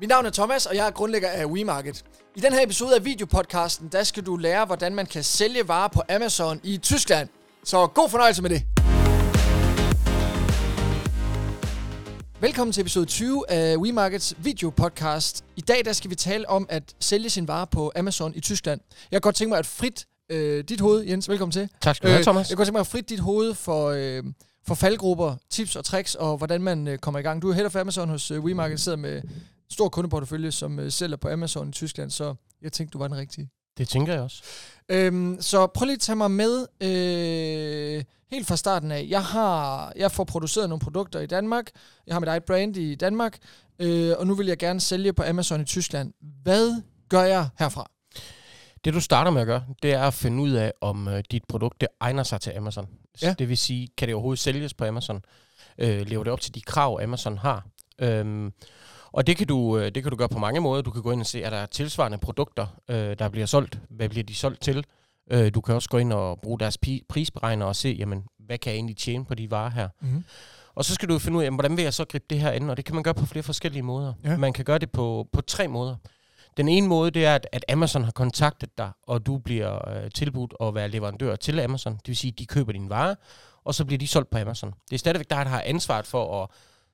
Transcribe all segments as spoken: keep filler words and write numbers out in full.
Mit navn er Thomas, og jeg er grundlægger af WeMarket. I den her episode af videopodcasten, der skal du lære, hvordan man kan sælge varer på Amazon i Tyskland. Så god fornøjelse med det. Velkommen til episode tyve af WeMarkets videopodcast. I dag der skal vi tale om at sælge sine varer på Amazon i Tyskland. Jeg kan godt tænke mig at frit øh, dit hoved, Jens, velkommen til. Tak skal du have, øh, Thomas. Jeg kan godt tænke mig at frit dit hoved for... Øh, for faldgrupper, tips og tricks, og hvordan man øh, kommer i gang. Du er head of Amazon hos øh, WeMarket, sidder med stor kundeportefølje, som øh, sælger på Amazon i Tyskland, så jeg tænkte, du var den rigtige. Det tænker jeg også. Øhm, så prøv lige at tage mig med øh, helt fra starten af. Jeg har, jeg får produceret nogle produkter i Danmark, jeg har mit eget brand i Danmark, øh, og nu vil jeg gerne sælge på Amazon i Tyskland. Hvad gør jeg herfra? Det du starter med at gøre, det er at finde ud af, om øh, dit produkt det egner sig til Amazon. Ja. Det vil sige, kan det overhovedet sælges på Amazon? Øh, lever det op til de krav, Amazon har? Øhm, og det kan, du, øh, det kan du gøre på mange måder. Du kan gå ind og se, er der tilsvarende produkter, øh, der bliver solgt? Hvad bliver de solgt til? Øh, du kan også gå ind og bruge deres pi- prisberegner og se, jamen, hvad kan jeg egentlig tjene på de varer her? Mm-hmm. Og så skal du finde ud af, jamen, hvordan vil jeg så gribe det her ind? Og det kan man gøre på flere forskellige måder. Ja. Man kan gøre det på, på tre måder. Den ene måde, det er, at, at Amazon har kontaktet dig, og du bliver øh, tilbudt at være leverandør til Amazon. Det vil sige, at de køber dine varer, og så bliver de solgt på Amazon. Det er stadigvæk dig, der har ansvaret for at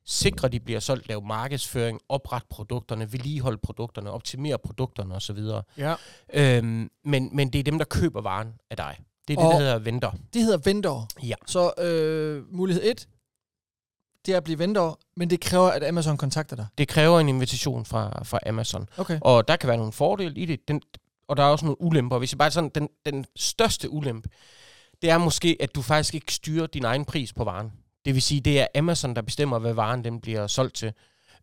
sikre, at de bliver solgt, lave markedsføring, oprette produkterne, vedligeholde produkterne, optimere produkterne osv. Ja. Øhm, men, men det er dem, der køber varen af dig. Det er og det, der hedder vendor. Det hedder vendor. Ja. Så øh, mulighed et. Det er at blive vendor, men det kræver, at Amazon kontakter dig? Det kræver en invitation fra, fra Amazon. Okay. Og der kan være nogle fordele i det, den, og der er også nogle ulemper. Hvis jeg bare sådan, den, den største ulempe, det er måske, at du faktisk ikke styrer din egen pris på varen. Det vil sige, det er Amazon, der bestemmer, hvad varen den bliver solgt til.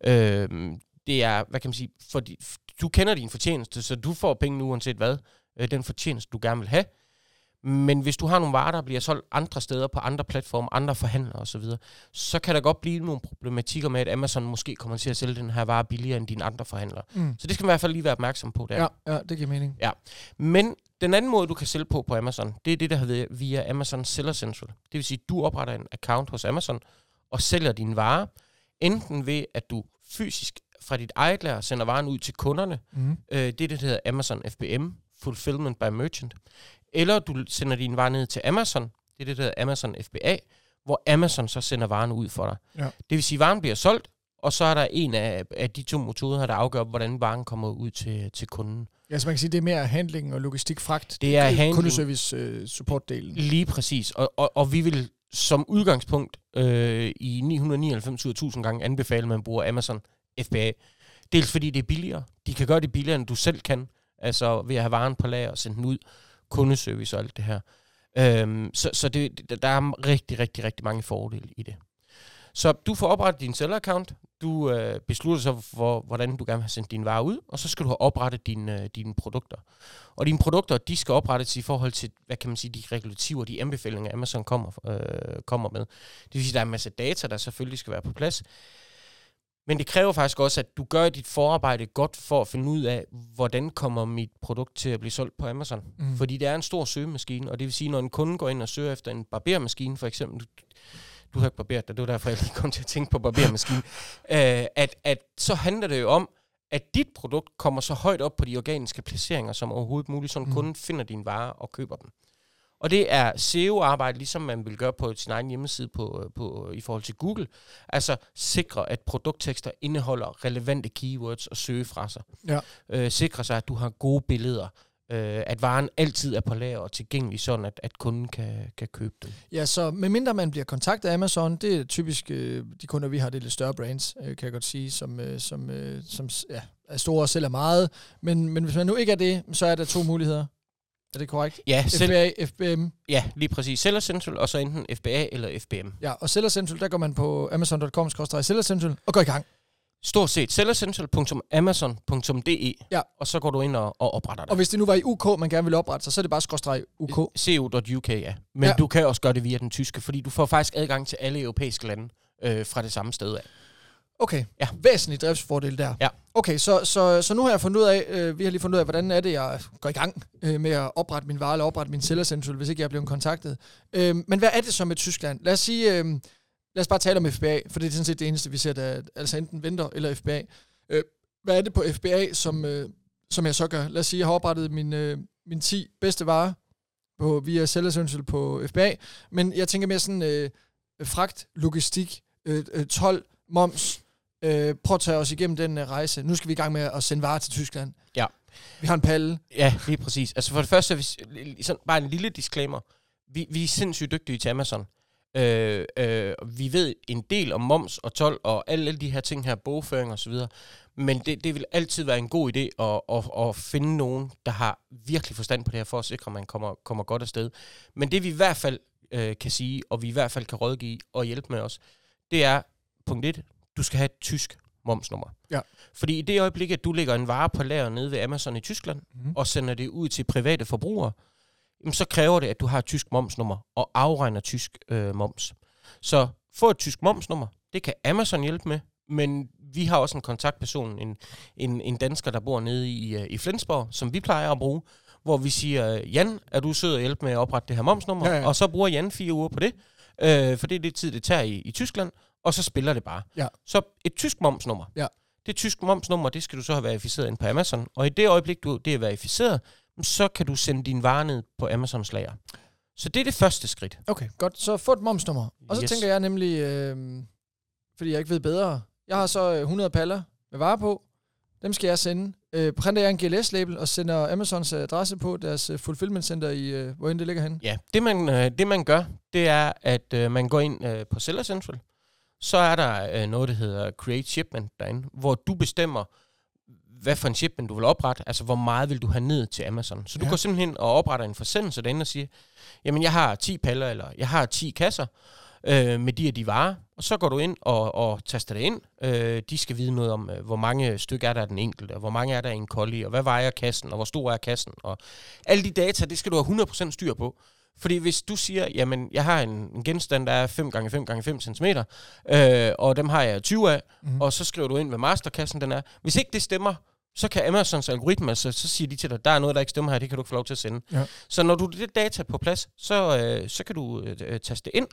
Øhm, det er, hvad kan man sige, fordi du kender din fortjeneste, så du får penge nu uanset hvad, øh, den fortjeneste, du gerne vil have. Men hvis du har nogle varer, der bliver solgt andre steder, på andre platforme, andre forhandlere osv., så kan der godt blive nogle problematikker med, at Amazon måske kommer til at sælge den her vare billigere end dine andre forhandlere. Mm. Så det skal man i hvert fald lige være opmærksom på der. Ja, ja, det giver mening. Ja. Men den anden måde, du kan sælge på på Amazon, det er det, der hedder via Amazon Seller Central. Det vil sige, at du opretter en account hos Amazon og sælger dine varer, enten ved, at du fysisk fra dit eget lager sender varen ud til kunderne. Mm. Øh, det er det, der hedder Amazon F B M, Fulfillment by Merchant. Eller du sender din vare ned til Amazon, det er det, der hedder Amazon F B A, hvor Amazon så sender varen ud for dig. Ja. Det vil sige, at varen bliver solgt, og så er der en af, af de to metoder, der afgør, hvordan varen kommer ud til, til kunden. Ja, så man kan sige, det er mere handling og logistik, fragt. Det er handling. Kundeservice-supportdelen. Øh, Lige præcis. Og, og, og vi vil som udgangspunkt øh, i ni hundrede nioghalvfems tusind gange anbefale, at man bruger Amazon F B A. Dels fordi det er billigere. De kan gøre det billigere, end du selv kan. Altså ved at have varen på lager og sende den ud. Kundeservice og alt det her. Øhm, så så det, der er rigtig, rigtig, rigtig mange fordele i det. Så du får oprettet din seller-account, du øh, beslutter så, for, hvordan du gerne vil have sendt dine varer ud, og så skal du have oprettet dine, øh, dine produkter. Og dine produkter, de skal oprettes i forhold til, hvad kan man sige, de regulativer, de anbefalinger, Amazon kommer, øh, kommer med. Det vil sige, der er en masse data, der selvfølgelig skal være på plads. Men det kræver faktisk også, at du gør dit forarbejde godt for at finde ud af, hvordan kommer mit produkt til at blive solgt på Amazon. Mm. Fordi det er en stor søgemaskine, og det vil sige, når en kunde går ind og søger efter en barbermaskine, for eksempel, du, du har ikke barberet dig, det var derfor, jeg lige kom til at tænke på barbermaskine, øh, at, at så handler det jo om, at dit produkt kommer så højt op på de organiske placeringer, som overhovedet muligt, så en mm. kunde finder dine varer og køber dem. Og det er S E O-arbejde, ligesom man vil gøre på sin egen hjemmeside på, på, i forhold til Google. Altså sikre, at produkttekster indeholder relevante keywords at søge fra sig. Ja. Øh, sikre sig, at du har gode billeder. Øh, at varen altid er på lager og tilgængelig, sådan at, at kunden kan, kan købe den. Ja, så medmindre man bliver kontaktet af Amazon, det er typisk øh, de kunder, vi har, det er lidt større brands, øh, kan jeg godt sige, som, øh, som, øh, som ja, er store og sælger meget. Men, men hvis man nu ikke er det, så er der to muligheder. Er det korrekt? Ja, F B A, F B M. Ja, lige præcis. Seller Central, og så enten F B A eller F B M. Ja, og Seller Central, der går man på amazon punktum com skråstreg seller Central og går i gang. Stort set. seller central punktum amazon punktum d e. Ja. Og så går du ind og, og opretter dig. Og hvis det nu var i U K, man gerne ville oprette sig, så er det bare skråstreg U K. C O punktum U K, ja. Men ja. Du kan også gøre det via den tyske, fordi du får faktisk adgang til alle europæiske lande øh, fra det samme sted af. Okay, ja. Væsentlig driftsfordel der. Ja. Okay, så, så, så nu har jeg fundet ud af, øh, vi har lige fundet ud af, hvordan er det, jeg går i gang øh, med at oprette min vare, eller oprette min Seller Central, hvis ikke jeg bliver kontaktet. Øh, men hvad er det så med Tyskland? Lad os sige, øh, lad os bare tale om F B A, for det er sådan set det eneste, vi ser, der, altså enten Vendor eller F B A. Øh, hvad er det på F B A, som, øh, som jeg så gør? Lad os sige, jeg har oprettet min, øh, min ti bedste varer på, via Seller Central på F B A, men jeg tænker mere sådan øh, fragt, logistik, øh, øh, told, moms. Øh, prøv at tage os igennem den øh, rejse. Nu skal vi i gang med at sende varer til Tyskland. Ja. Vi har en palle. Ja, lige præcis. Altså for det første, vi, sådan, bare en lille disclaimer. Vi, vi er sindssygt dygtige til Amazon. Øh, øh, vi ved en del om moms og told og alle de her ting her, bogføring og så videre. Men det, det vil altid være en god idé at, at, at finde nogen, der har virkelig forstand på det her, for at sikre, at man kommer, kommer godt afsted. Men det vi i hvert fald øh, kan sige, og vi i hvert fald kan rådgive og hjælpe med os, det er punkt et. Du skal have et tysk momsnummer. Ja. Fordi i det øjeblik, at du lægger en vare på lager nede ved Amazon i Tyskland, mm-hmm. og sender det ud til private forbrugere, så kræver det, at du har et tysk momsnummer og afregner tysk øh, moms. Så få et tysk momsnummer, det kan Amazon hjælpe med, men vi har også en kontaktperson, en, en, en dansker, der bor nede i, i Flensborg, som vi plejer at bruge, hvor vi siger, Jan, er du sød at hjælpe med at oprette det her momsnummer? Ja, ja. Og så bruger Jan fire uger på det, øh, for det er det tid, det tager i, i Tyskland, og så spiller det bare. Ja. Så et tysk momsnummer. Ja. Det tysk momsnummer, det skal du så have verificeret ind på Amazon. Og i det øjeblik, du det er verificeret, så kan du sende din vare ned på Amazons lager. Så det er det første skridt. Okay, godt. Så få et momsnummer. Og så yes. tænker jeg nemlig, øh, fordi jeg ikke ved bedre, jeg har så hundrede paller med varer på. Dem skal jeg sende. Øh, printer jeg en G L S-label og sender Amazons adresse på deres uh, fulfillment center, i, uh, hvor end det ligger henne? Ja, det man, øh, det man gør, det er, at øh, man går ind øh, på Seller Central. Så er der øh, noget, der hedder Create Shipment derinde, hvor du bestemmer, hvad for en shipment du vil oprette, altså hvor meget vil du have ned til Amazon. Så ja. Du går simpelthen og opretter en forsendelse derinde og siger, jamen jeg har ti paller, eller jeg har ti kasser øh, med de og de varer, og så går du ind og, og taster det ind. Øh, de skal vide noget om, øh, hvor mange stykker er der af den enkelte, og hvor mange er der i en kolli, og hvad vejer kassen, og hvor stor er kassen, og alle de data, det skal du have hundrede procent styr på. Fordi hvis du siger, jamen, jeg har en, en genstand, der er fem gange fem gange fem centimeter, øh, og dem har jeg tyve af, mm-hmm. og så skriver du ind, hvad masterkassen den er. Hvis ikke det stemmer, så kan Amazons algoritmer, så, så siger de til dig, der er noget, der ikke stemmer her, det kan du ikke få lov til at sende. Ja. Så når du har det data på plads, så, øh, så kan du øh, taste det ind,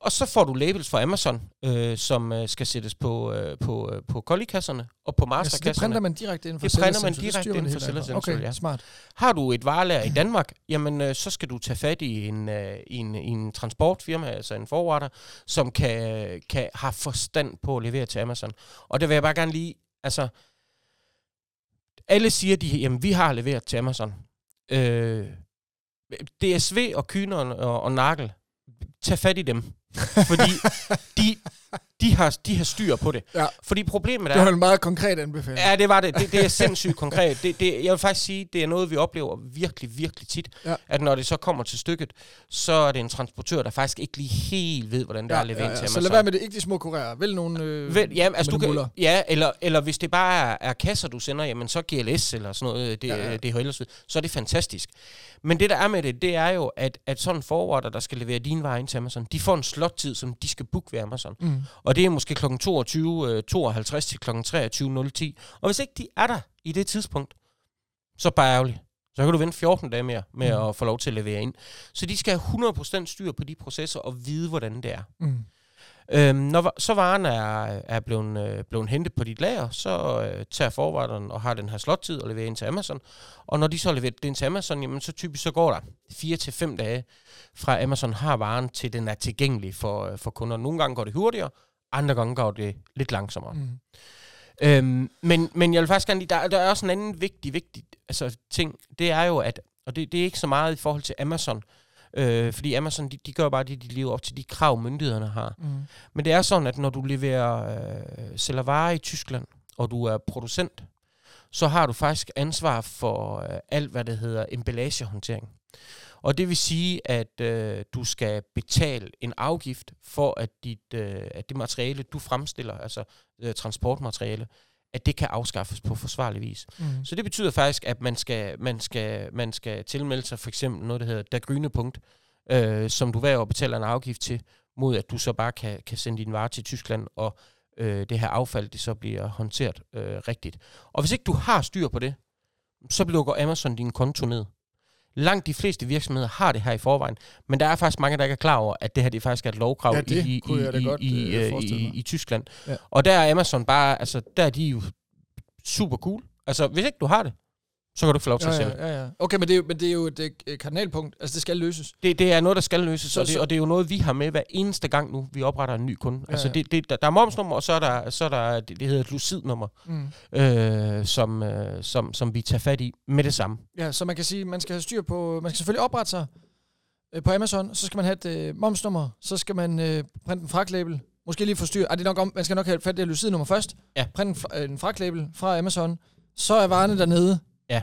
og så får du labels fra Amazon, øh, som øh, skal sættes på, øh, på, øh, på kollikasserne og på masterkasserne. Ja, det printer man direkte inden for Seller Central. Det printer man direkte inden for Seller Central, okay, ja. Smart. Har du et varelager i Danmark, jamen øh, så skal du tage fat i en, øh, i en, i en transportfirma, altså en forwarder, som kan, kan have forstand på at levere til Amazon. Og det vil jeg bare gerne lige, altså, alle siger, de, jamen vi har leveret til Amazon. Øh, D S V og Kuehne og, og Nagel, tag fat i dem. Fordi de, de, har, de har styr på det. Ja. Fordi problemet er... Det var en meget konkret anbefaling. Ja, det var det. Det, det er sindssygt konkret. Det, det, jeg vil faktisk sige, det er noget, vi oplever virkelig, virkelig tit. Ja. At når det så kommer til stykket, så er det en transportør, der faktisk ikke lige helt ved, hvordan der ja, er leveret ja, ja. til Amazon. Så lad være med det. Ikke de små kurerer. Vel nogen øh, Vel, ja, altså, du kan, ja, eller, eller hvis det bare er, er kasser, du sender, jamen så G L S eller sådan noget, det, ja, ja. det er ellers, så er det fantastisk. Men det, der er med det, det er jo, at, at sådan en forwarder, der skal levere dine varer ind til Amazon, de får en slot-tid, som de skal booke ved Amazon. Mm. Og det er måske klokken toogtyve tooghalvtreds til klokken treogtyve nul ti. Og hvis ikke de er der i det tidspunkt, så bare ærgerligt. Så kan du vente fjorten dage mere med mm. at få lov til at levere ind. Så de skal have hundrede procent styr på de processer og vide, hvordan det er. Mm. Øhm, når så varen er, er blevet, øh, blevet hentet på dit lager, så øh, tager forvarteren og har den her slot-tid og leverer ind til Amazon. Og når de så leverer det ind til Amazon, jamen, så typisk så går der fire til fem dage fra Amazon har varen til den er tilgængelig for, øh, for kunder. Nogle gange går det hurtigere, andre gange går det lidt langsommere. Mm. Øhm, men, men jeg vil faktisk gerne lide, der, der er også en anden vigtig, vigtig altså, ting. Det er jo, at, og det, det er ikke så meget i forhold til Amazon, Øh, fordi Amazon, de, de gør bare det, de lever op til de krav, myndighederne har. Mm. Men det er sådan, at når du leverer, øh, sælger varer i Tyskland, og du er producent, så har du faktisk ansvar for øh, alt, hvad det hedder emballagehåndtering. Og det vil sige, at øh, du skal betale en afgift for, at, dit, øh, at det materiale, du fremstiller, altså øh, transportmateriale, at det kan afskaffes på forsvarlig vis. Mm. Så det betyder faktisk, at man skal, man skal, man skal tilmelde sig for eksempel noget, der hedder Der Grüne Punkt, øh, som du hver år betaler en afgift til, mod at du så bare kan, kan sende din vare til Tyskland, og øh, det her affald, det så bliver håndteret øh, rigtigt. Og hvis ikke du har styr på det, så lukker Amazon din konto ned. Langt de fleste virksomheder har det her i forvejen, men der er faktisk mange, der ikke er klar over, at det her det faktisk er et lovkrav ja, i, i, i, i, i, i, i Tyskland. Ja. Og der er Amazon bare, altså der er de jo super cool. Altså, hvis ikke du har det, så kan du ikke få lov til at ja, sælge. Ja, ja. Okay, men det, er jo, men det er jo et kardinalpunkt. Altså, det skal løses. Det, det er noget, der skal løses, så, og, det, og det er jo noget, vi har med hver eneste gang nu, vi opretter en ny kunde. Ja, altså, det, det, der, der er momsnummer, og så er der, så er der det, det hedder et lucidnummer, mm. øh, som, øh, som, som vi tager fat i med det samme. Ja, så man kan sige, man skal have styr på, man skal selvfølgelig oprette sig øh, på Amazon, så skal man have et øh, momsnummer, så skal man øh, printe en fragtlabel, måske lige forstyrre, ah, det er nok om, man skal nok have fat i det lucidnummer først, ja. printe en, en fragtlabel fra Amazon, så er varerne dernede. Ja.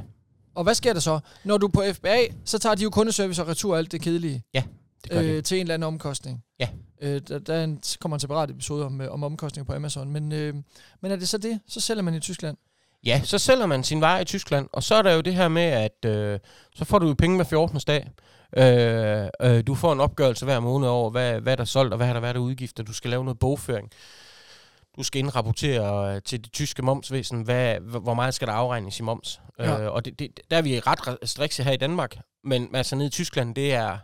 Og hvad sker der så? Når du er på F B A, så tager de jo kundeservice og retur alt det kedelige. Ja, det gør de. Øh, til en eller anden omkostning. Ja. Øh, der, der en, kommer en separat episode om, om omkostninger på Amazon. Men, øh, men er det så det? Så sælger man i Tyskland? Ja, så sælger man sin vare i Tyskland. Og så er der jo det her med, at øh, så får du jo penge med fjortende dag. Øh, øh, du får en opgørelse hver måned over, hvad, hvad der er solgt, og hvad der er der udgifter. Du skal lave noget bogføring. Du skal indrapportere til det tyske momsvæsen, hvad, hvor meget skal der afregnes i moms. Ja. Øh, og det, det, der er vi ret strikse her i Danmark, men altså nede i Tyskland, det er...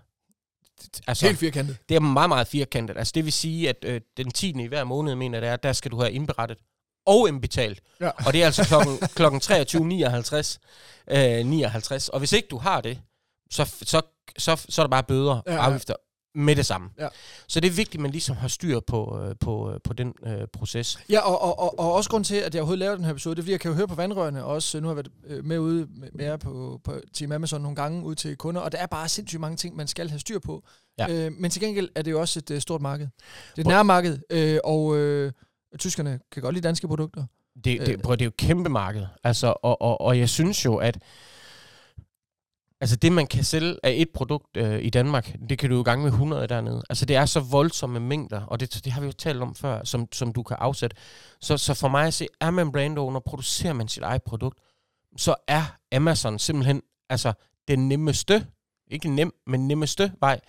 Altså, helt firkantet. Det er meget, meget firkantet. Altså det vil sige, at øh, den tiende i hver måned, mener det er, der skal du have indberettet og indbetalt. Ja. Og det er altså klokken treogtyve nioghalvtreds. Og hvis ikke du har det, så, så, så, så er der bare bøder og ja, ja. afgifter. Med det samme. Ja. Så det er vigtigt, at man ligesom har styr på, på, på den øh, proces. Ja, og, og, og, og også grund til, at jeg overhovedet laver den her episode, det er, fordi jeg kan jo høre på vandrørene også. Nu har jeg været med ude med jer på, på Team Amazon nogle gange ud til kunder, og der er bare sindssygt mange ting, man skal have styr på. Ja. Øh, men til gengæld er det jo også et øh, stort marked. Det er et nærmarked, øh, og øh, tyskerne kan godt lide danske produkter. Det, det, øh, prøv, det er jo et kæmpe marked. Altså, og, og, og jeg synes jo, at altså det, man kan sælge af et produkt øh, i Danmark, det kan du jo gange med hundrede dernede. Altså det er så voldsomme mængder, og det, det har vi jo talt om før, som, som du kan afsætte. Så, så for mig at se, er man brand owner, producerer man sit eget produkt, så er Amazon simpelthen altså den nemmeste, ikke nem, men nemmeste vej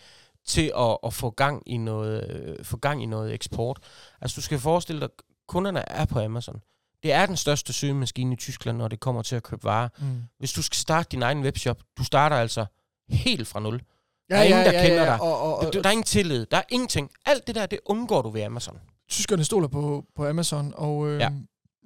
til at, at få, gang i noget, øh, få gang i noget eksport. Altså du skal forestille dig, kunderne er på Amazon. Det er den største søgemaskine i Tyskland, når det kommer til at købe varer. Mm. Hvis du skal starte din egen webshop, du starter altså helt fra nul. Ja, der er ja, ingen, der ja, kender ja, ja. dig. Og, og, og, der er ingen tillid. Der er ingenting. Alt det der, det undgår du ved Amazon. Tyskerne stoler på, på Amazon, og øh, ja.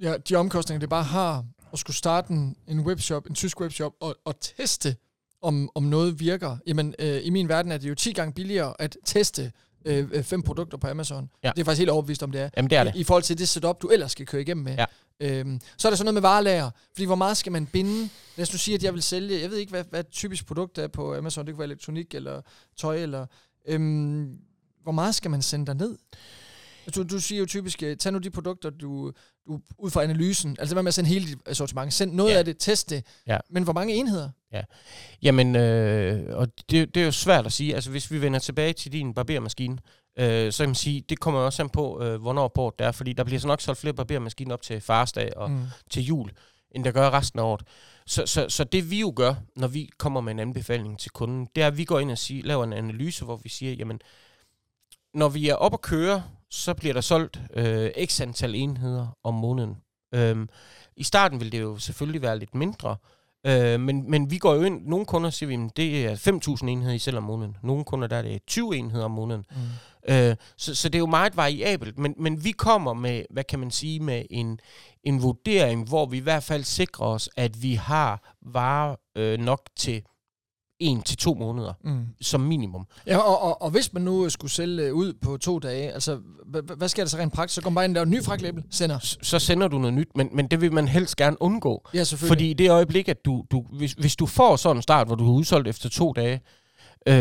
Ja, de omkostninger, det bare har at skulle starte en, en webshop, en tysk webshop, og, og teste, om, om noget virker. Jamen, øh, i min verden er det jo ti gange billigere at teste Øh, fem produkter på Amazon. Ja. Det er faktisk helt overbevist om det er. Jamen, det er det. I, I forhold til det setup, du ellers skal køre igennem med. Ja. Øhm, så er der sådan noget med varelager. Fordi hvor meget skal man binde? Lad os nu sige, at jeg vil sælge... Jeg ved ikke, hvad, hvad typisk produkt er på Amazon. Det kan være elektronik eller tøj. Eller, øhm, hvor meget skal man sende derned? Du, du siger jo typisk, tag nu de produkter, du, du ud fra analysen. Altså hvad med at sende hele dit sortiment. Send noget ja. af det, test det. Ja. Men hvor mange enheder? Ja. Jamen, øh, og det, det er jo svært at sige. Altså hvis vi vender tilbage til din barbermaskine, øh, så kan man sige, det kommer også an på, øh, hvornår på året det er. Fordi der bliver så nok solgt flere barbermaskiner op til farsdag og mm. til jul, end der gør resten af året. Så, så, så det vi jo gør, når vi kommer med en anbefaling til kunden, det er, at vi går ind og siger, laver en analyse, hvor vi siger, jamen, når vi er op at køre, så bliver der solgt øh, x antal enheder om måneden. Øhm, I starten vil det jo selvfølgelig være lidt mindre, øh, men, men vi går jo ind, nogle kunder siger vi, at det er fem tusind enheder, I sælger om måneden. Nogle kunder, der er det tyve enheder om måneden. Mm. Øh, så, så det er jo meget variabelt, men, men vi kommer med, hvad kan man sige, med en, en vurdering, hvor vi i hvert fald sikrer os, at vi har varer øh, nok til en til to måneder, mm. som minimum. Ja, og, og, og hvis man nu skulle sælge ud på to dage, altså, h- hvad sker der så rent praktisk? Så kommer bare ind og laver en ny fragtlabel, sender. S- så sender du noget nyt, men, men det vil man helst gerne undgå. Ja, selvfølgelig. Fordi i det øjeblik, at du, du hvis, hvis du får sådan en start, hvor du er udsolgt efter to dage... Øh,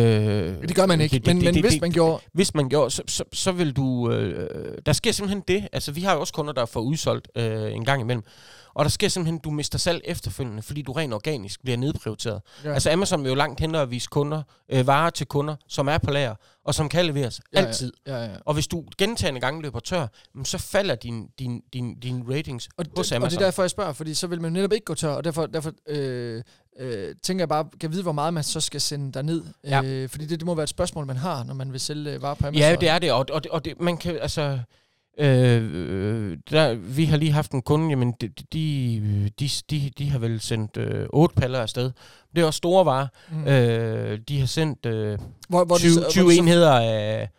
det gør man ikke, det, det, men, det, men hvis det, man gjorde... Hvis man gjorde, så, så, så vil du... Øh, der sker simpelthen det, altså vi har jo også kunder, der får udsolgt øh, en gang imellem, og der sker simpelthen, at du mister salg efterfølgende, fordi du rent organisk bliver nedprioriteret. Ja. Altså Amazon vil jo langt hen og vise kunder, øh, varer til kunder, som er på lager, og som kan leveres ja, altid. Ja, ja, ja. Og hvis du gentagende gange løber tør, så falder dine din, din, din ratings og hos d- Amazon. Og det er derfor, jeg spørger, fordi så vil man netop ikke gå tør, og derfor, derfor øh, øh, tænker jeg bare, kan vide, hvor meget man så skal sende derned. Ja. Øh, fordi det, det må være et spørgsmål, man har, når man vil sælge varer på Amazon. Ja, det er det, og, og, det, og det, man kan... altså Øh, der, vi har lige haft en kunde, jamen de, de, de, de, de har vel sendt øh, otte paller afsted. Det er også store varer. Mm. Øh, de har sendt øh, hvor, hvor tyve, det, tyve enheder af...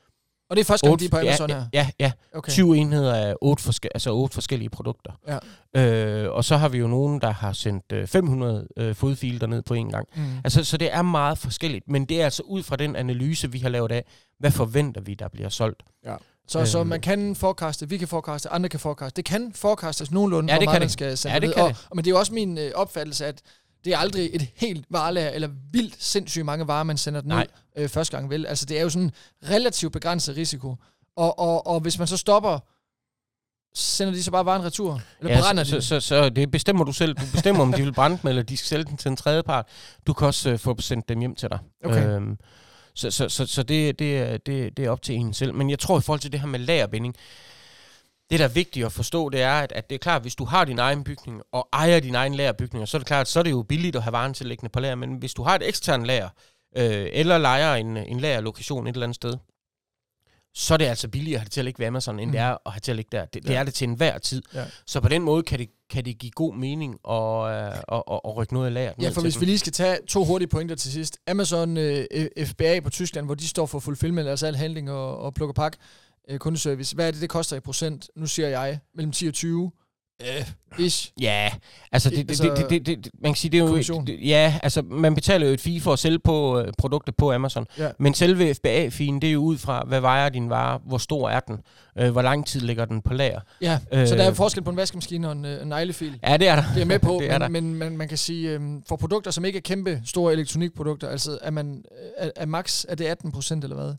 Og det er første gang, de er på Amazon ja, her? Ja, ja. Okay. tyve enheder af otte, forske- altså otte forskellige produkter. Ja. Øh, og så har vi jo nogen, der har sendt fem hundrede øh, fodfiler ned på en gang. Mm. Altså, så det er meget forskelligt. Men det er altså ud fra den analyse, vi har lavet af, hvad forventer vi, der bliver solgt. Ja. Så, øhm. så man kan forekaste, vi kan forekaste, andre kan forekaste. Det kan forecastes nogenlunde, ja, hvor meget man skal sende ja, det kan og, det. Og, men det er jo også min øh, opfattelse, at det er aldrig et helt varelager, eller vildt sindssygt mange varer, man sender den ud øh, første gang, vel? Altså, det er jo sådan en relativt begrænset risiko. Og, og, og hvis man så stopper, sender de så bare varen retur? Eller ja, brænder så, de? Så, så, så det bestemmer du selv. Du bestemmer, om de vil brænde dem, eller de skal sælge den til en tredjepart. Du kan også øh, få sendt dem hjem til dig. Okay. Øhm, så så, så, så det, det, det, det er op til en selv. Men jeg tror, i forhold til det her med lagerbinding, det, der er vigtigt at forstå, det er, at, at det er klart, at hvis du har din egen bygning og ejer din egen lagerbygning, så er det klart, så er det jo billigt at have varen til liggende på lager. Men hvis du har et ekstern lager, øh, eller lejer en, en lagerlokation et eller andet sted, så er det altså billigere at have det til at ligge ved Amazon, end mm. det er at have til at ligge der. Det, det ja. er det til enhver tid. Ja. Så på den måde kan det, kan det give god mening at, øh, at, at, at rykke noget af lageret. Ja, for hvis dem. vi lige skal tage to hurtige pointer til sidst. Amazon øh, F B A på Tyskland, hvor de står for fulfillment, altså al handling og, og pluk og pak, kundeservice. Hvad er det, det koster i procent? Nu siger jeg mellem ti og tyve. Øh, ish. Ja, altså, det, altså det, det, det, det, det, man kan sige, det er jo... Det, ja, altså man betaler jo et fee for at sælge på øh, produkter på Amazon. Ja. Men selve F B A-fien, det er jo ud fra, hvad vejer din vare? Hvor stor er den? Øh, hvor lang tid ligger den på lager? Ja, øh, så der er forskel på en vaskemaskine og en, en neglefil. Ja, det er der. Det er med på, er men, men man, man kan sige, øh, for produkter, som ikke er kæmpe store elektronikprodukter, altså er man... Er, er max, er det atten procent eller hvad?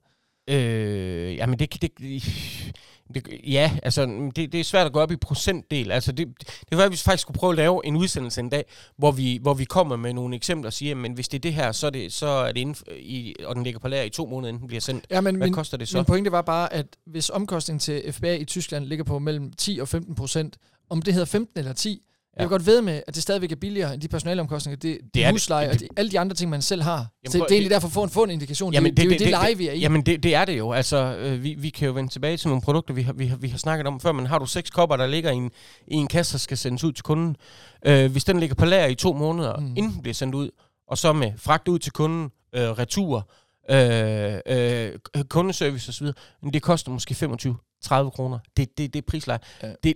Øh, jamen det, det, det, ja, altså det, det er svært at gå op i procentdel. Altså det, det var, at vi faktisk skulle prøve at lave en udsendelse en dag, hvor vi, hvor vi kommer med nogle eksempler og siger, men hvis det er det her, så er det, så er det inden i, og den ligger på lager i to måneder, inden den bliver sendt. Ja, men hvad min, koster det så? Min pointe var bare, at hvis omkostningen til F B A i Tyskland ligger på mellem ti og femten procent, om det hedder femten eller ti, ja. Jeg vil godt ved med, at det stadigvæk er billigere end de personaleomkostninger, det, det er husleje det, det, og de, alle de andre ting, man selv har. Jamen, så det er egentlig derfor for at få en indikation. Jamen, det, det, det, det, det er jo det leje, vi er i. Jamen det, det er det jo. Altså, øh, vi, vi kan jo vende tilbage til nogle produkter, vi har, vi har, vi har snakket om før, men har du seks kopper, der ligger i en, i en kasse, der skal sendes ud til kunden. Øh, hvis den ligger på lager i to måneder, mm. inden den bliver sendt ud, og så med fragt ud til kunden, øh, retur, øh, øh, kundeservice osv., det koster måske femogtyve til tredive kroner. Det, det, det er prisleje. Ja. Det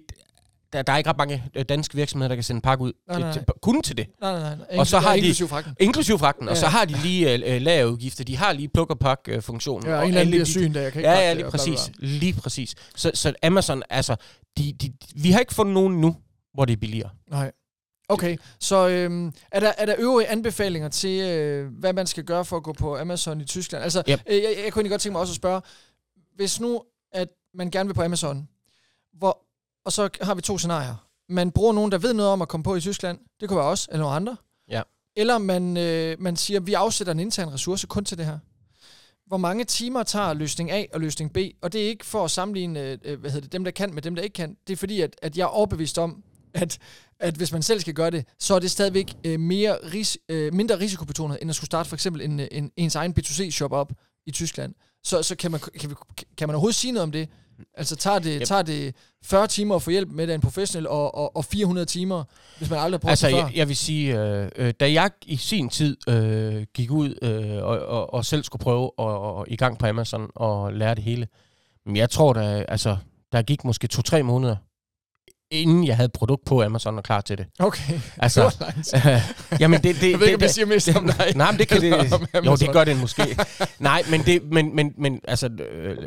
Der, der er ikke ret mange danske virksomheder, der kan sende en pakke ud. Nej, nej, nej. Kun til det. Nej, nej, nej. Og så har inklusiv fragten. Inklusiv fragten, og ja. Så har de lige øh, lagerudgifter. De har lige pluk og pak-funktionen. Øh, ja, og en eller anden bliver syg en dag. Jeg kan ikke ja, ja, lige præcis. Lige præcis. Så, så Amazon, altså, de, de, vi har ikke fundet nogen nu, hvor det er billigere. Nej. Okay, så øhm, er, der, er der øvrige anbefalinger til, øh, hvad man skal gøre for at gå på Amazon i Tyskland? Altså, yep. øh, jeg, jeg kunne ikke godt tænke mig også at spørge, hvis nu, at man gerne vil på Amazon, hvor... Og så har vi to scenarier. Man bruger nogen, der ved noget om at komme på i Tyskland. Det kunne være os eller nogle andre. Ja. Eller man, øh, man siger, vi afsætter en intern ressource kun til det her. Hvor mange timer tager løsning A og løsning B? Og det er ikke for at sammenligne øh, hvad hedder det, dem, der kan med dem, der ikke kan. Det er fordi, at, at jeg er overbevist om, at, at hvis man selv skal gøre det, så er det stadigvæk øh, mere ris- øh, mindre risikobetonet, end at skulle starte for eksempel en, en, ens egen B to C-shop op i Tyskland. Så, så kan, man, kan, vi, kan man overhovedet sige noget om det? Altså tager det, yep. tager det fyrre timer at få hjælp med det en professionel, og, og, og fire hundrede timer, hvis man aldrig har prøvet altså, det før? Altså jeg, jeg vil sige, øh, øh, da jeg i sin tid øh, gik ud øh, og, og, og selv skulle prøve at i gang på Amazon og lære det hele, men jeg tror, der, altså, der gik måske to-tre måneder, inden jeg havde produkt på Amazon og klar til det. Okay. Altså, det var langt. Øh, jamen det, det, jeg ved ikke, om jeg siger mest om dig. Nej, men det kan det. Jo, det gør det måske. Nej, men, det, men, men, men altså, øh,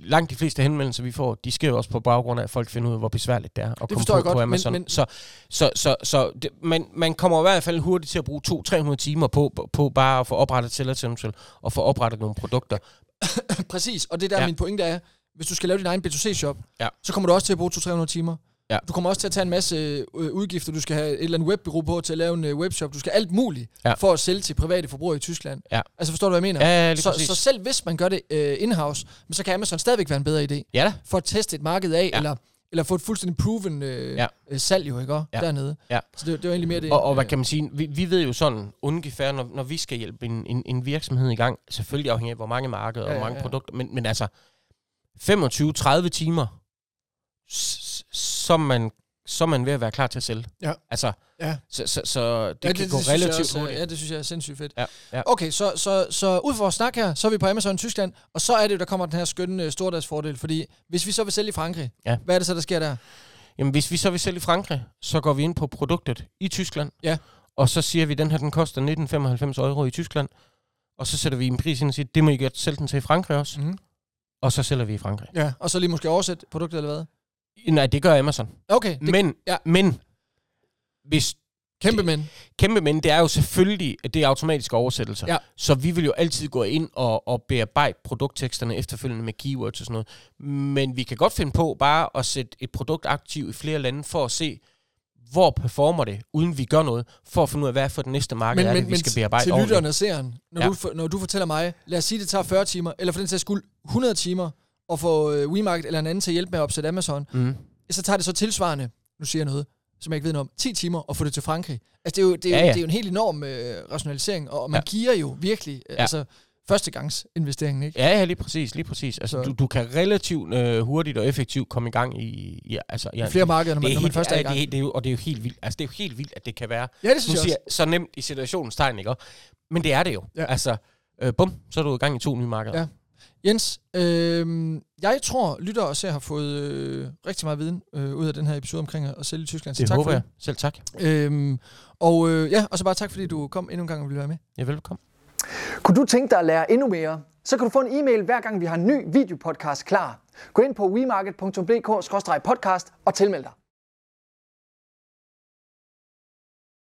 langt de fleste henvendelser, vi får, de sker jo også på baggrund af, at folk finder ud af, hvor besværligt det er at det komme på, godt, på Amazon. Men, men, så så, så, så det, man, man kommer i hvert fald hurtigt til at bruge to-tre hundrede timer på, på, på bare at få oprettet Seller Central og få oprettet nogle produkter. Præcis, og det der ja. min pointe er, hvis du skal lave din egen B to C-shop, ja. så kommer du også til at bruge to-tre hundrede timer. Ja. Du kommer også til at tage en masse udgifter. Du skal have et eller andet webbureau på til at lave en webshop. Du skal alt muligt ja. for at sælge til private forbrugere i Tyskland. Ja. Altså forstår du, hvad jeg mener? Ja, ja, så, så selv hvis man gør det uh, in-house, så kan Amazon stadigvæk være en bedre idé. Ja da. For at teste et marked af, ja. eller, eller få et fuldstændig proven uh, ja. salg jo, ikke? Ja. Dernede. Ja. Så det, det var egentlig mere det. Og, og hvad kan man sige? Vi, vi ved jo sådan ungefær, når, når vi skal hjælpe en, en, en virksomhed i gang, selvfølgelig afhængig af, hvor mange markeder ja, og hvor mange ja. produkter, men, men altså femogtyve til tredive timer, som man så er man ved at være klar til at sælge. Ja. Altså, ja. Så, så, så det ja, kan det, gå det, relativt hurtigt. Ja, det synes jeg er sindssygt fedt. Ja. Ja. Okay, så, så, så ud fra vores snak her, så er vi på Amazon Tyskland, og så er det jo, der kommer den her skønne stordagsfordel, fordi hvis vi så vil sælge i Frankrig, ja. Hvad er det så, der sker der? Jamen, hvis vi så vil sælge i Frankrig, så går vi ind på produktet i Tyskland, ja. Og så siger vi, at den her, den koster nitten komma femoghalvfems euro i Tyskland, og så sætter vi en pris ind og siger, det må I godt sælge den til i Frankrig også, mm-hmm. og så sælger vi i Frankrig. Ja, og så lige måske oversætte produktet eller hvad? Nej, det gør Amazon. Okay. Det, men, ja. men, hvis... Kæmpe mænd. Kæmpe mænd, det er jo selvfølgelig, det er automatiske oversættelser. Ja. Så vi vil jo altid gå ind og, og bearbejde produktteksterne efterfølgende med keywords og sådan noget. Men vi kan godt finde på bare at sætte et produkt aktiv i flere lande for at se, hvor performer det, uden vi gør noget, for at finde ud af, hvad for det næste marked men, er, men, det vi skal bearbejde til ordentligt. Lytterne og seeren, når, ja. du, når du fortæller mig, lad os sige, det tager fyrre timer, eller for den sags skyld hundrede timer, og få WeMarket eller en anden til at hjælpe med at opsætte Amazon, mm. så tager det så tilsvarende, nu siger jeg noget, som jeg ikke ved noget om, ti timer at få det til Frankrig. Altså, det er jo, det er jo, ja, ja. Det er jo en helt enorm øh, rationalisering, og man ja. Giver jo virkelig øh, ja. altså, førstegangsinvesteringen, ikke? Ja, ja, lige præcis, lige præcis. Altså, du, du kan relativt øh, hurtigt og effektivt komme i gang i... Ja, altså, ja, I flere markeder, når man, når man helt, først er i gang. Det er, det er jo, og det er jo helt vildt, altså, det er jo helt vildt, at det kan være ja, det synes jeg siger, så nemt i situationens tegn, ikke? Men det er det jo. Ja. Altså, øh, bum, så er du i gang i to nye markeder. Ja. Jens, øh, jeg tror, lytter og ser har fået øh, rigtig meget viden øh, ud af den her episode omkring at sælge i Tyskland. Så det tak håber for jeg. Det. Selv tak. Øhm, og, øh, ja, og så bare tak, fordi du kom endnu en gang og ville være med. Ja, velkommen. Kunne du tænke dig at lære endnu mere? Så kan du få en e-mail, hver gang vi har en ny videopodcast klar. Gå ind på wemarket punktum d k skråstreg podcast og tilmeld dig.